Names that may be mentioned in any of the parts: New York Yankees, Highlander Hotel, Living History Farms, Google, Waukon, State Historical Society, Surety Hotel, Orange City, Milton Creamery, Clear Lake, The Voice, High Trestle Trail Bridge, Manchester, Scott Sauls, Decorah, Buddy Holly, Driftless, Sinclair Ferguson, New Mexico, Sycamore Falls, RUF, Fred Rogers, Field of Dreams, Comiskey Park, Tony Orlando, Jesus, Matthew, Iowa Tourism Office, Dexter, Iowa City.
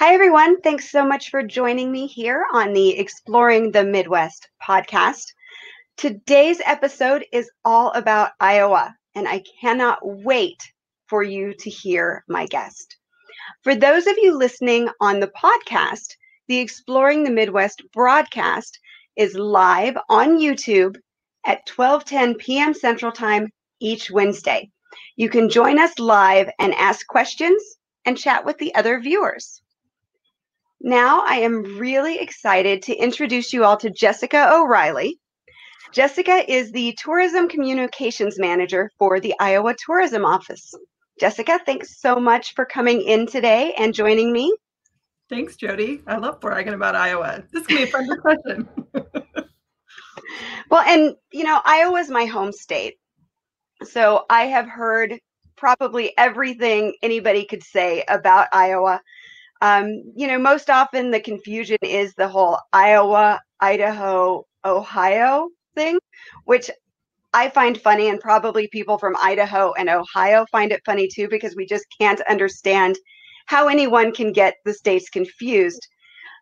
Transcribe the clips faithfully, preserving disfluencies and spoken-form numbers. Hi, everyone. Thanks so much for joining me here on the Exploring the Midwest podcast. Today's episode is all about Iowa, and I cannot wait for you to hear my guest. For those of you listening on the podcast, the Exploring the Midwest broadcast is live on YouTube at twelve ten p m Central Time each Wednesday. You can join us live and ask questions and chat with the other viewers. Now I am really excited to introduce you all to Jessica O'Reilly. Jessica is the Tourism Communications Manager for the Iowa Tourism Office. Jessica, thanks so much for coming in today and joining me. Thanks, Jody. I love bragging about Iowa. This is going to be a fun discussion. Well, and you know, Iowa is my home state. So I have heard probably everything anybody could say about Iowa. Um, you know, most often the confusion is the whole Iowa, Idaho, Ohio thing, which I find funny, and probably people from Idaho and Ohio find it funny too, because we just can't understand how anyone can get the states confused.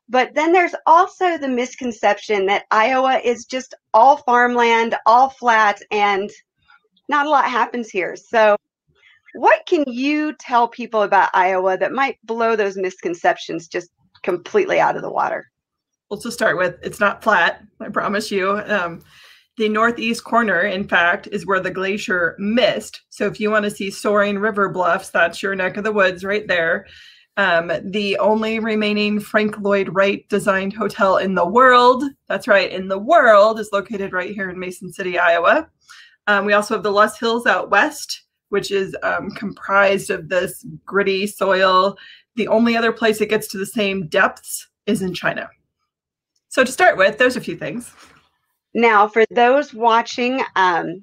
But then there's also the misconception that Iowa is just all farmland, all flat, and not a lot happens here. So what can you tell people about Iowa that might blow those misconceptions just completely out of the water? Well, to start with, it's not flat, I promise you. Um, the northeast corner, in fact, is where the glacier missed. So if you want to see soaring river bluffs, that's your neck of the woods right there. Um, the only remaining Frank Lloyd Wright designed hotel in the world, that's right, in the world, is located right here in Mason City, Iowa. Um, we also have the Los Hills out west, which is um, comprised of this gritty soil. The only other place it gets to the same depths is in China. So to start with, there's a few things. Now, for those watching um,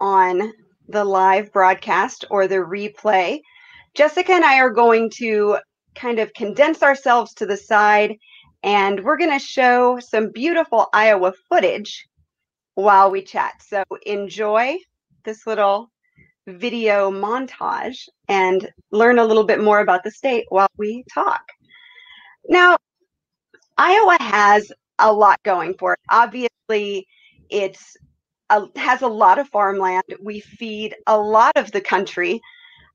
on the live broadcast or the replay, Jessica and I are going to kind of condense ourselves to the side, and we're going to show some beautiful Iowa footage while we chat. So enjoy this little video montage and learn a little bit more about the state while we talk. Now, Iowa has a lot going for it. Obviously, it's a, has a lot of farmland. We feed a lot of the country,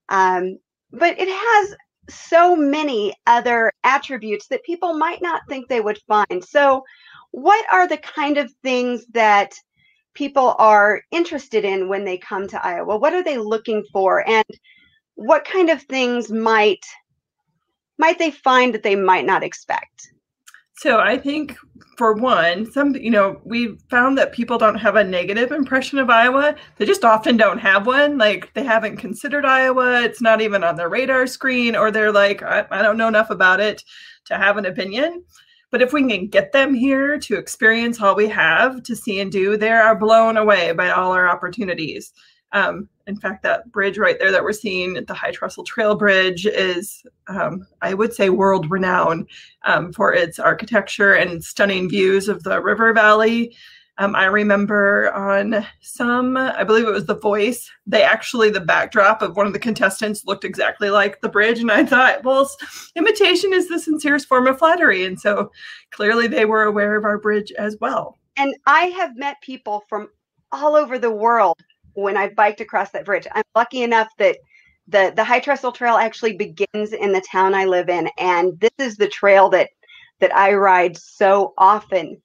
um, but it has so many other attributes that people might not think they would find. So what are the kind of things that people are interested in when they come to Iowa? What are they looking for? And what kind of things might, might they find that they might not expect? So I think, for one, some, you know, we found that people don't have a negative impression of Iowa. They just often don't have one. Like, they haven't considered Iowa. It's not even on their radar screen, or they're like, I, I don't know enough about it to have an opinion. But if we can get them here to experience all we have to see and do, they are blown away by all our opportunities. Um, in fact, that bridge right there that we're seeing, the High Trestle Trail Bridge, is, um, I would say, world-renowned um, for its architecture and stunning views of the river valley. Um, I remember on some, I believe it was The Voice, they actually, the backdrop of one of the contestants looked exactly like the bridge. And I thought, well, imitation is the sincerest form of flattery. And so clearly they were aware of our bridge as well. And I have met people from all over the world when I biked across that bridge. I'm lucky enough that the, the High Trestle Trail actually begins in the town I live in. And this is the trail that, that I ride so often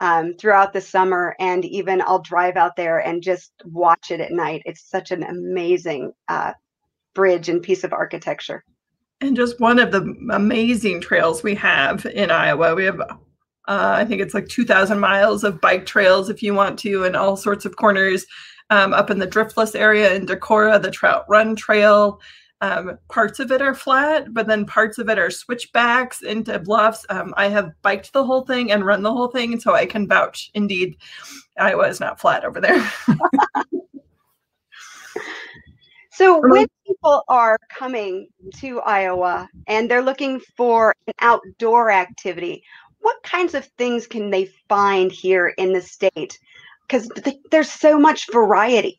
Um, throughout the summer, and even I'll drive out there and just watch it at night. It's such an amazing uh, bridge and piece of architecture. And just one of the amazing trails we have in Iowa. We have, uh, I think it's like two thousand miles of bike trails if you want to, in all sorts of corners. Um, up in the Driftless area in Decorah, the Trout Run Trail. Um, parts of it are flat, but then parts of it are switchbacks into bluffs. Um, I have biked the whole thing and run the whole thing, and so I can vouch. Indeed, Iowa is not flat over there. So when people are coming to Iowa and they're looking for an outdoor activity, what kinds of things can they find here in the state? Because th- there's so much variety.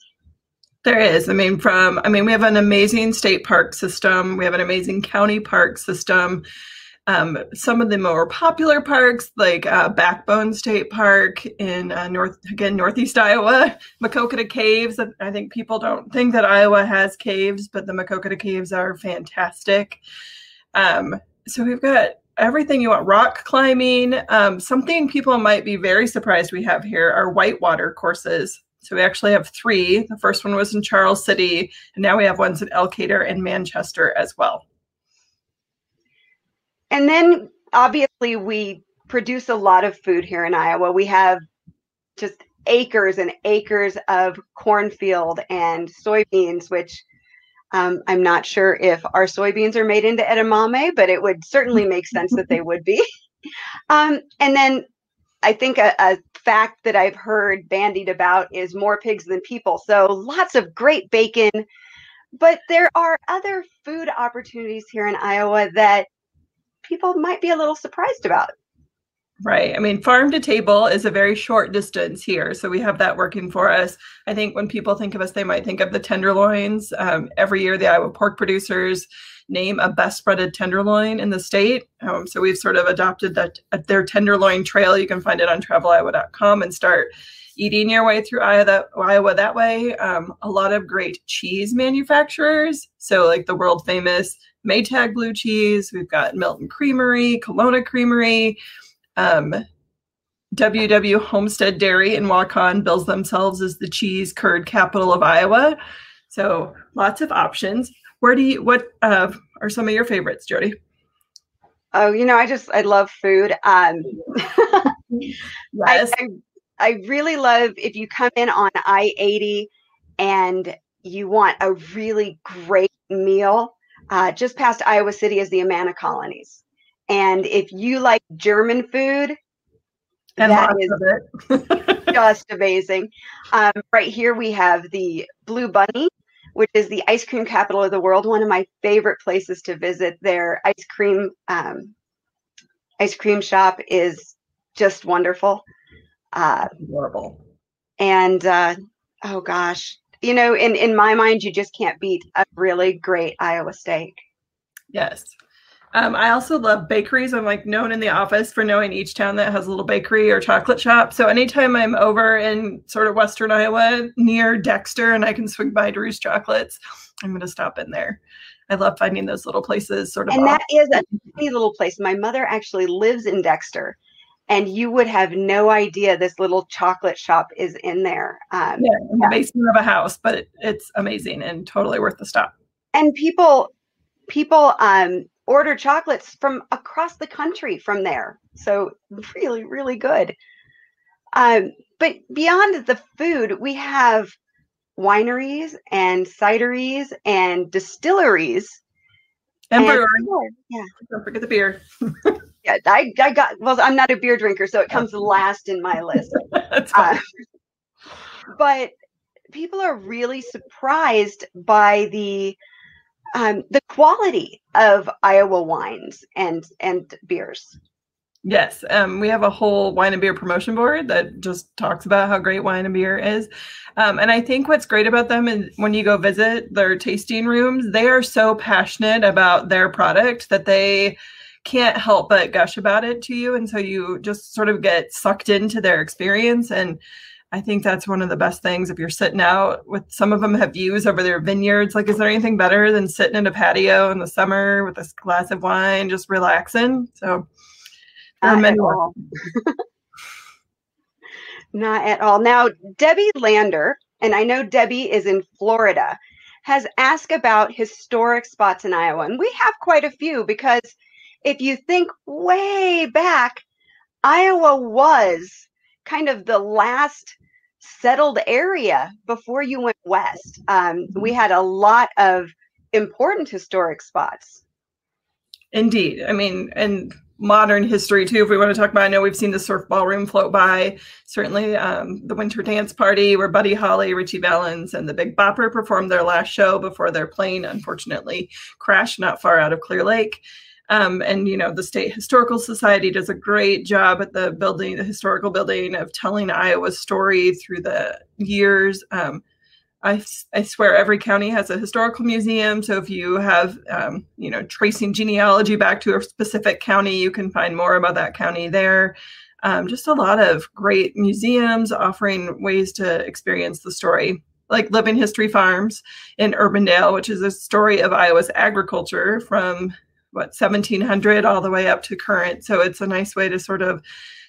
There is. I mean, from, I mean, we have an amazing state park system. We have an amazing county park system. Um, some of the more popular parks, like uh, Backbone State Park in uh, north again northeast Iowa, Maquoketa Caves. I think people don't think that Iowa has caves, but the Maquoketa Caves are fantastic. Um, so we've got everything you want. Rock climbing. Um, something people might be very surprised we have here are whitewater courses. So we actually have three. The first one was in Charles City, and now we have ones in Elkader and Manchester as well. And then obviously we produce a lot of food here in Iowa. We have just acres and acres of cornfield and soybeans, which um, I'm not sure if our soybeans are made into edamame, but it would certainly make sense that they would be. Um, and then I think a, a fact that I've heard bandied about is more pigs than people. So lots of great bacon, but there are other food opportunities here in Iowa that people might be a little surprised about. Right. I mean, farm to table is a very short distance here, so we have that working for us. I think when people think of us, they might think of the tenderloins. Um, every year, the Iowa pork producers name a best breaded tenderloin in the state. Um, so we've sort of adopted that uh, their tenderloin trail. You can find it on travel Iowa dot com and start eating your way through Iowa that, Iowa that way. Um, a lot of great cheese manufacturers. So like the world famous Maytag blue cheese. We've got Milton Creamery, Kelowna Creamery, um, W W Homestead Dairy in Waukon bills themselves as the cheese curd capital of Iowa. So lots of options. Where do you, what uh, are some of your favorites, Jody? Oh, you know, I just, I love food. Um, yes. I, I, I really love if you come in on I eighty and you want a really great meal. Uh, just past Iowa City is the Amana Colonies. And if you like German food, and that is it. Just amazing. Um, right here we have the Blue Bunny, which is the ice cream capital of the world. One of my favorite places to visit. Their ice cream um, ice cream shop is just wonderful. Uh, adorable. And uh, oh gosh. You know, in, in my mind, you just can't beat a really great Iowa steak. Yes. Um, I also love bakeries. I'm like known in the office for knowing each town that has a little bakery or chocolate shop. So anytime I'm over in sort of western Iowa near Dexter and I can swing by Drew's Chocolates, I'm going to stop in there. I love finding those little places sort of. And off. That is a tiny little place. My mother actually lives in Dexter. And you would have no idea this little chocolate shop is in there. Um, yeah, in the yeah. basement of a house, but it, it's amazing and totally worth the stop. And people, people um, order chocolates from across the country from there. So really, really good. Um, but beyond the food, we have wineries and cideries and distilleries. And, and brewery. Yeah. Don't forget the beer. Yeah, I, I got, well, I'm not a beer drinker, so it comes last in my list. Uh, but people are really surprised by the um, the quality of Iowa wines and, and beers. Yes, um, we have a whole wine and beer promotion board that just talks about how great wine and beer is. Um, and I think what's great about them is when you go visit their tasting rooms, they are so passionate about their product that they can't help but gush about it to you. And so you just sort of get sucked into their experience. And I think that's one of the best things. If you're sitting out with, some of them have views over their vineyards. Like, is there anything better than sitting in a patio in the summer with a glass of wine, just relaxing? So. Not at all. Not at all. Now, Debbie Lander, and I know Debbie is in Florida, has asked about historic spots in Iowa. And we have quite a few because if you think way back, Iowa was kind of the last settled area before you went west. Um, we had a lot of important historic spots. Indeed. I mean, and modern history too, if we want to talk about. I know we've seen the Surf Ballroom float by, certainly um, the Winter Dance Party where Buddy Holly, Richie Valens, and the Big Bopper performed their last show before their plane unfortunately crashed not far out of Clear Lake. Um, and you know, the State Historical Society does a great job at the building, the historical building, of telling Iowa's story through the years. Um, I, I swear every county has a historical museum. So if you have, um, you know, tracing genealogy back to a specific county, you can find more about that county there. Um, just a lot of great museums offering ways to experience the story, like Living History Farms in Urbandale, which is a story of Iowa's agriculture from, what, seventeen hundred all the way up to current. So it's a nice way to sort of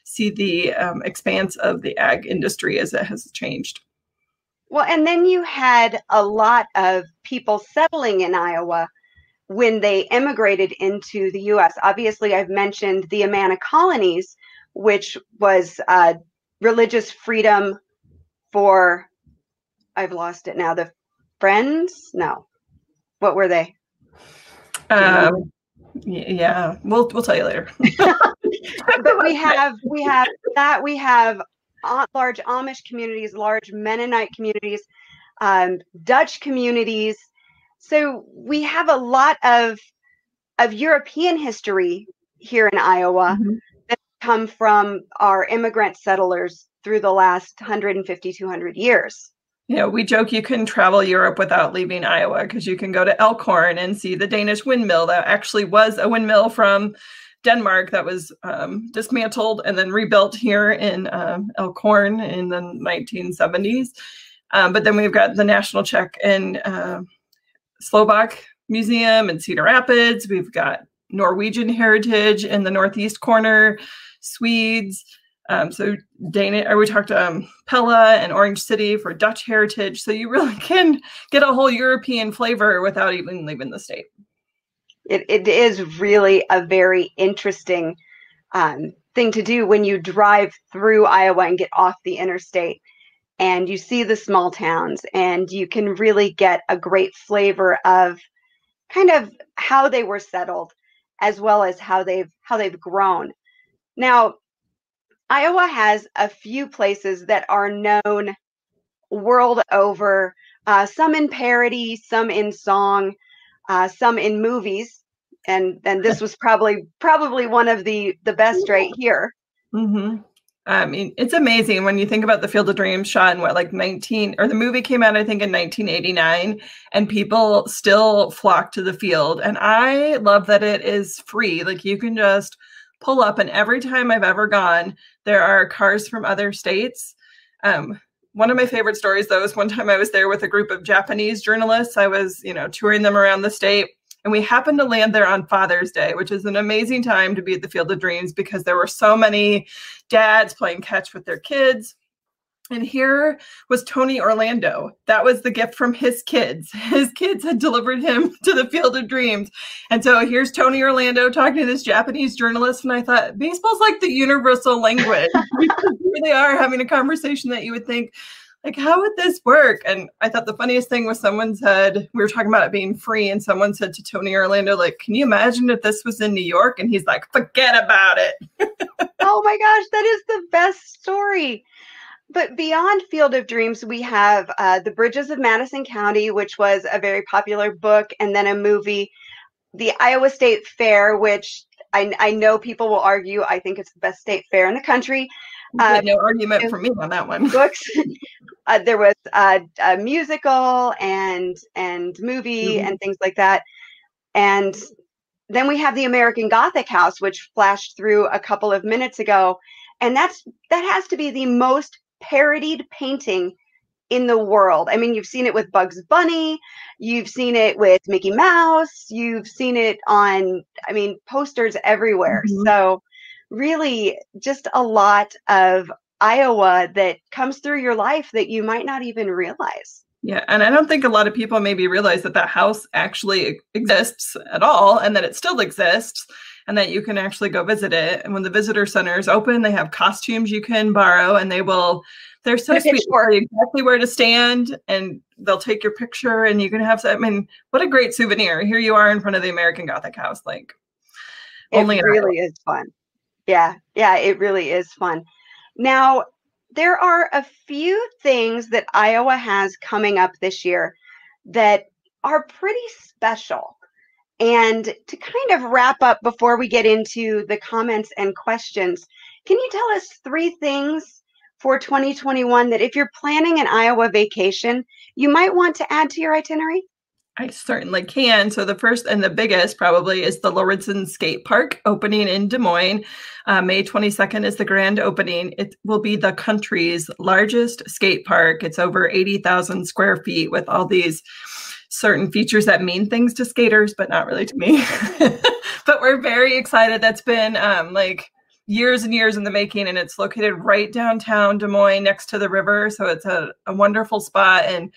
see the um, expanse of the ag industry as it has changed. Well, and then you had a lot of people settling in Iowa when they emigrated into the U S. Obviously, I've mentioned the Amana Colonies, which was uh, religious freedom for, I've lost it now, the Friends? No. What were they? Um, yeah, we'll we'll tell you later. But we have we have that we have large Amish communities, large Mennonite communities, um, Dutch communities. So we have a lot of of European history here in Iowa mm-hmm. that come from our immigrant settlers through the last one hundred fifty, two hundred years. You know, we joke you can travel Europe without leaving Iowa because you can go to Elkhorn and see the Danish windmill that actually was a windmill from Denmark that was um, dismantled and then rebuilt here in um, Elkhorn in the nineteen seventies. Um, but then we've got the National Czech and uh, Slovak Museum in Cedar Rapids. We've got Norwegian heritage in the northeast corner, Swedes. Um, so Danish, or we talked um, Pella and Orange City for Dutch heritage. So you really can get a whole European flavor without even leaving the state. It, it is really a very interesting um, thing to do when you drive through Iowa and get off the interstate and you see the small towns and you can really get a great flavor of kind of how they were settled as well as how they've how they've grown. Now, Iowa has a few places that are known world over, uh, some in parody, some in song, uh, some in movies, and and this was probably probably one of the the best right here. Mm-hmm. I mean, it's amazing when you think about the Field of Dreams shot in what, like nineteen, or the movie came out, I think, in nineteen eighty-nine, and people still flock to the field. And I love that it is free. Like you can just pull up, and every time I've ever gone, there are cars from other states. Um, one of my favorite stories, though, is one time I was there with a group of Japanese journalists. I was, you know, touring them around the state, and we happened to land there on Father's Day, which is an amazing time to be at the Field of Dreams because there were so many dads playing catch with their kids. And here was Tony Orlando. That was the gift from his kids. His kids had delivered him to the Field of Dreams. And so here's Tony Orlando talking to this Japanese journalist. And I thought, baseball's like the universal language. Here they are having a conversation that you would think, like, how would this work? And I thought the funniest thing was someone said, we were talking about it being free, and someone said to Tony Orlando, like, can you imagine if this was in New York? And he's like, forget about it. Oh my gosh, that is the best story. But beyond Field of Dreams, we have uh, The Bridges of Madison County, which was a very popular book and then a movie. The Iowa State Fair, which I, I know people will argue, I think it's the best state fair in the country. Um, no argument for me on that one. Books. uh, there was uh, a musical and, and movie mm-hmm. and things like that. And then we have the American Gothic House, which flashed through a couple of minutes ago. And that's that has to be the most parodied painting in the world. I mean, you've seen it with Bugs Bunny, you've seen it with Mickey Mouse, you've seen it on, I mean, posters everywhere. Mm-hmm. So really just a lot of Iowa that comes through your life that you might not even realize. Yeah. And I don't think a lot of people maybe realize that that house actually exists at all and that it still exists and that you can actually go visit it. And when the visitor center is open, they have costumes you can borrow and they will, they're so sweet, exactly where to stand, and they'll take your picture and you can have, I mean, what a great souvenir. Here you are in front of the American Gothic House. Like, only it really is fun. Yeah. Yeah. It really is fun. Now, there are a few things that Iowa has coming up this year that are pretty special. And to kind of wrap up before we get into the comments and questions, can you tell us three things for twenty twenty-one that if you're planning an Iowa vacation, you might want to add to your itinerary? I certainly can. So the first and the biggest probably is the Lauritsen Skate Park opening in Des Moines. Uh, May twenty-second is the grand opening. It will be the country's largest skate park. It's over eighty thousand square feet with all these certain features that mean things to skaters, but not really to me. But we're very excited. That's been um, like years and years in the making, and it's located right downtown Des Moines next to the river. So it's a, a wonderful spot. And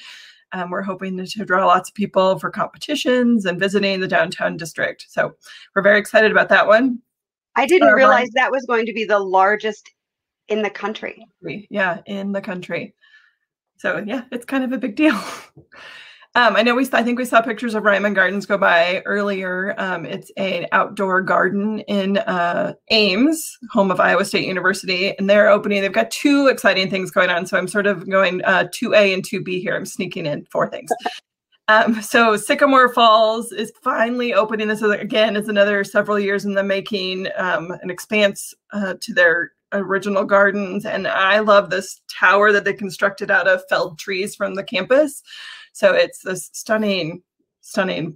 Um, we're hoping to, to draw lots of people for competitions and visiting the downtown district. So we're very excited about that one. I didn't Our realize one. that was going to be the largest in the country. Yeah, in the country. So yeah, it's kind of a big deal. Um, I know we, I think we saw pictures of Ryman Gardens go by earlier. Um, it's an outdoor garden in uh, Ames, home of Iowa State University, and they're opening. They've got two exciting things going on. So I'm sort of going uh, two A and two B here. I'm sneaking in four things. Um, so Sycamore Falls is finally opening. This is, again, is another several years in the making, um, an expanse uh, to their original gardens. And I love this tower that they constructed out of felled trees from the campus. So it's this stunning, stunning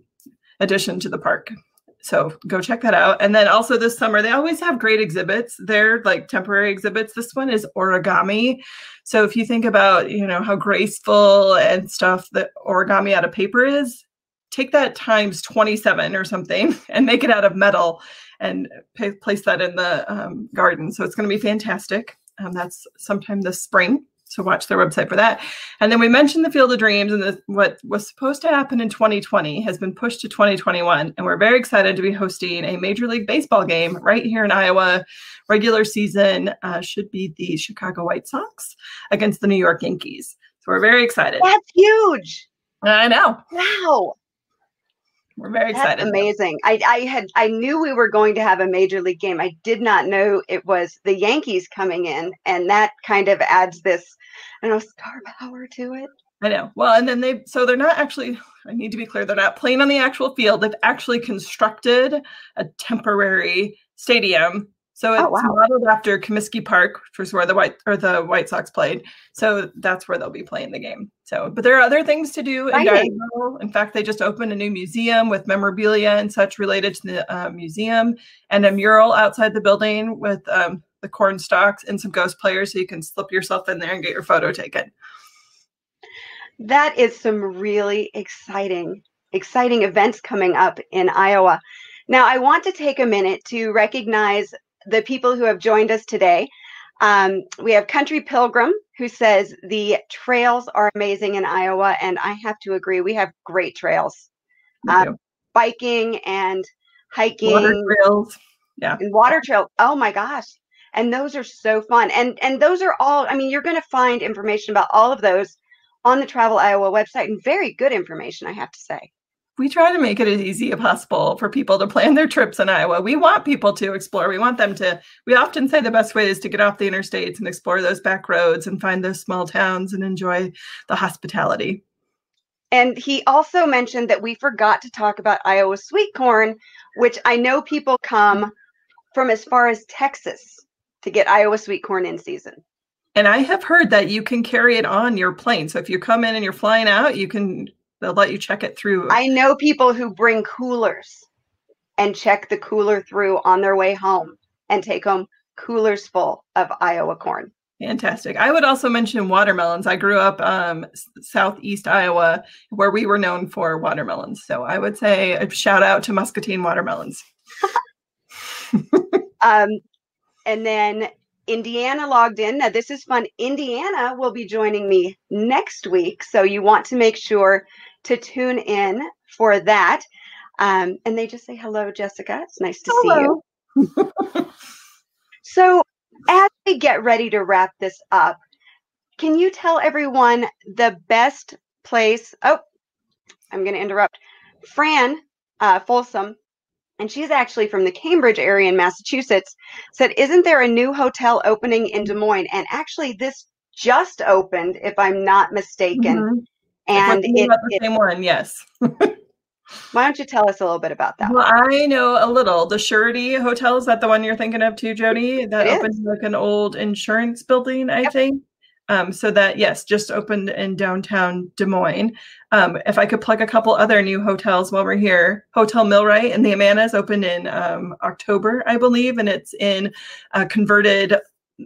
addition to the park. So go check that out. And then also this summer, they always have great exhibits. They're like temporary exhibits. This one is origami. So if you think about, you know, how graceful and stuff that origami out of paper is, take that times twenty-seven or something and make it out of metal and p- place that in the um, garden. So it's going to be fantastic. Um, that's sometime this spring. So watch their website for that. And then we mentioned the Field of Dreams, and the, what was supposed to happen in twenty twenty has been pushed to twenty twenty-one. And we're very excited to be hosting a Major League Baseball game right here in Iowa. Regular season uh, should be the Chicago White Sox against the New York Yankees. So we're very excited. That's huge. I know. Wow. We're very That's excited. Amazing. I, I had I knew we were going to have a Major League game. I did not know it was the Yankees coming in, and that kind of adds this, I don't know, star power to it. I know. Well, and then they so they're not actually, I need to be clear, they're not playing on the actual field. They've actually constructed a temporary stadium. So it's oh, wow. modeled after Comiskey Park, which was where the White or the White Sox played. So that's where they'll be playing the game. So, but there are other things to do in Dyersville. In fact, they just opened a new museum with memorabilia and such related to the uh, museum, and a mural outside the building with um, the corn stalks and some ghost players, so you can slip yourself in there and get your photo taken. That is some really exciting, exciting events coming up in Iowa. Now, I want to take a minute to recognize the people who have joined us today. Um, we have Country Pilgrim, who says the trails are amazing in Iowa, and I have to agree. We have great trails, um, biking and hiking, water trails, yeah, and water trails. Oh my gosh! And those are so fun. And and those are all. I mean, you're going to find information about all of those on the Travel Iowa website, and very good information, I have to say. We try to make it as easy as possible for people to plan their trips in Iowa. We want people to explore. We want them to, we often say the best way is to get off the interstates and explore those back roads and find those small towns and enjoy the hospitality. And he also mentioned that we forgot to talk about Iowa sweet corn, which I know people come from as far as Texas to get Iowa sweet corn in season. And I have heard that you can carry it on your plane. So if you come in and you're flying out, you can... They'll let you check it through. I know people who bring coolers and check the cooler through on their way home and take home coolers full of Iowa corn. Fantastic. I would also mention watermelons. I grew up um, southeast Iowa where we were known for watermelons. So I would say a shout out to Muscatine watermelons. um, and then Indiana logged in. Now, this is fun. Indiana will be joining me next week, so you want to make sure to tune in for that. Um, and they just say, hello, Jessica. It's nice to hello. see you. So as we get ready to wrap this up, can you tell everyone the best place? Oh, I'm going to interrupt. Fran uh, Folsom, and she's actually from the Cambridge area in Massachusetts, said, isn't there a new hotel opening in Des Moines? And actually, this just opened, if I'm not mistaken. Mm-hmm. And it's the same one, yes. Why don't you tell us a little bit about that? Well, one? I know a little. The Surety Hotel, is that the one you're thinking of too, Jody? That it opened is. Like an old insurance building, I yep. think. Um, so that, yes, just opened in downtown Des Moines. Um, if I could plug a couple other new hotels while we're here, Hotel Millwright and the Amanas opened in um, October, I believe, and it's in uh, converted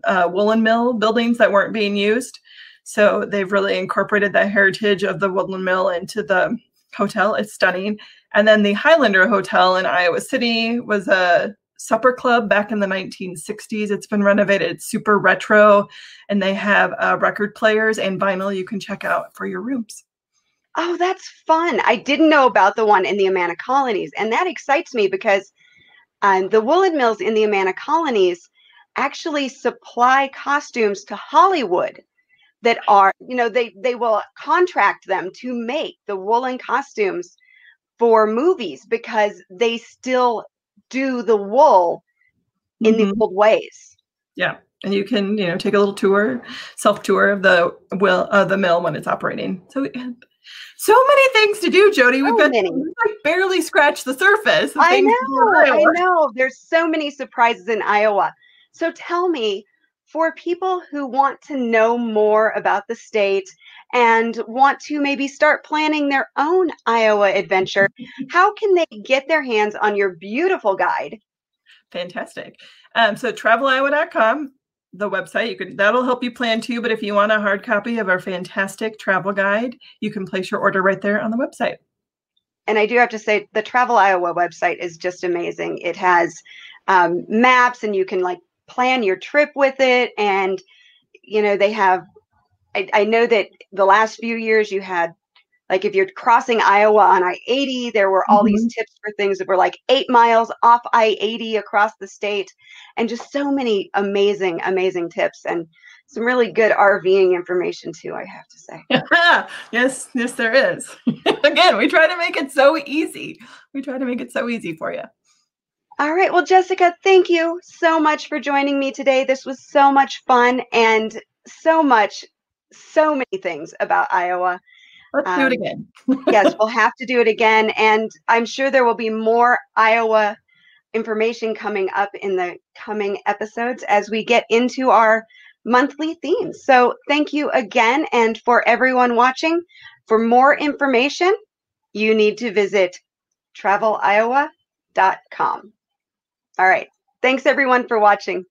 uh, woolen mill buildings that weren't being used. So they've really incorporated that heritage of the woolen mill into the hotel. It's stunning. And then the Highlander Hotel in Iowa City was a supper club back in the nineteen sixties. It's been renovated. It's super retro, and they have uh, record players and vinyl you can check out for your rooms. Oh, that's fun. I didn't know about the one in the Amana Colonies, and that excites me because um, the woolen mills in the Amana Colonies actually supply costumes to Hollywood that are, you know, they, they will contract them to make the woolen costumes for movies because they still do the wool in mm-hmm. the old ways. Yeah, and you can, you know, take a little tour, self tour of the will uh, the mill when it's operating. So, so many things to do, Jody. So we've been we've like barely scratched the surface. I know, I know. There's so many surprises in Iowa. So tell me, for people who want to know more about the state and want to maybe start planning their own Iowa adventure, how can they get their hands on your beautiful guide? Fantastic. Um, so travel Iowa dot com, the website, you can, that'll help you plan too. But if you want a hard copy of our fantastic travel guide, you can place your order right there on the website. And I do have to say the Travel Iowa website is just amazing. It has um, maps, and you can like plan your trip with it. And, you know, they have, I, I know that the last few years you had, like if you're crossing Iowa on I eighty, there were all mm-hmm. these tips for things that were like eight miles off I eighty across the state, and just so many amazing, amazing tips and some really good RVing information too, I have to say. Yeah. Yes, yes, there is. Again, we try to make it so easy. We try to make it so easy for you. All right. Well, Jessica, thank you so much for joining me today. This was so much fun and so much, so many things about Iowa. Let's um, do it again. Yes, we'll have to do it again. And I'm sure there will be more Iowa information coming up in the coming episodes as we get into our monthly themes. So thank you again. And for everyone watching, for more information, you need to visit travel Iowa dot com. All right. Thanks everyone for watching.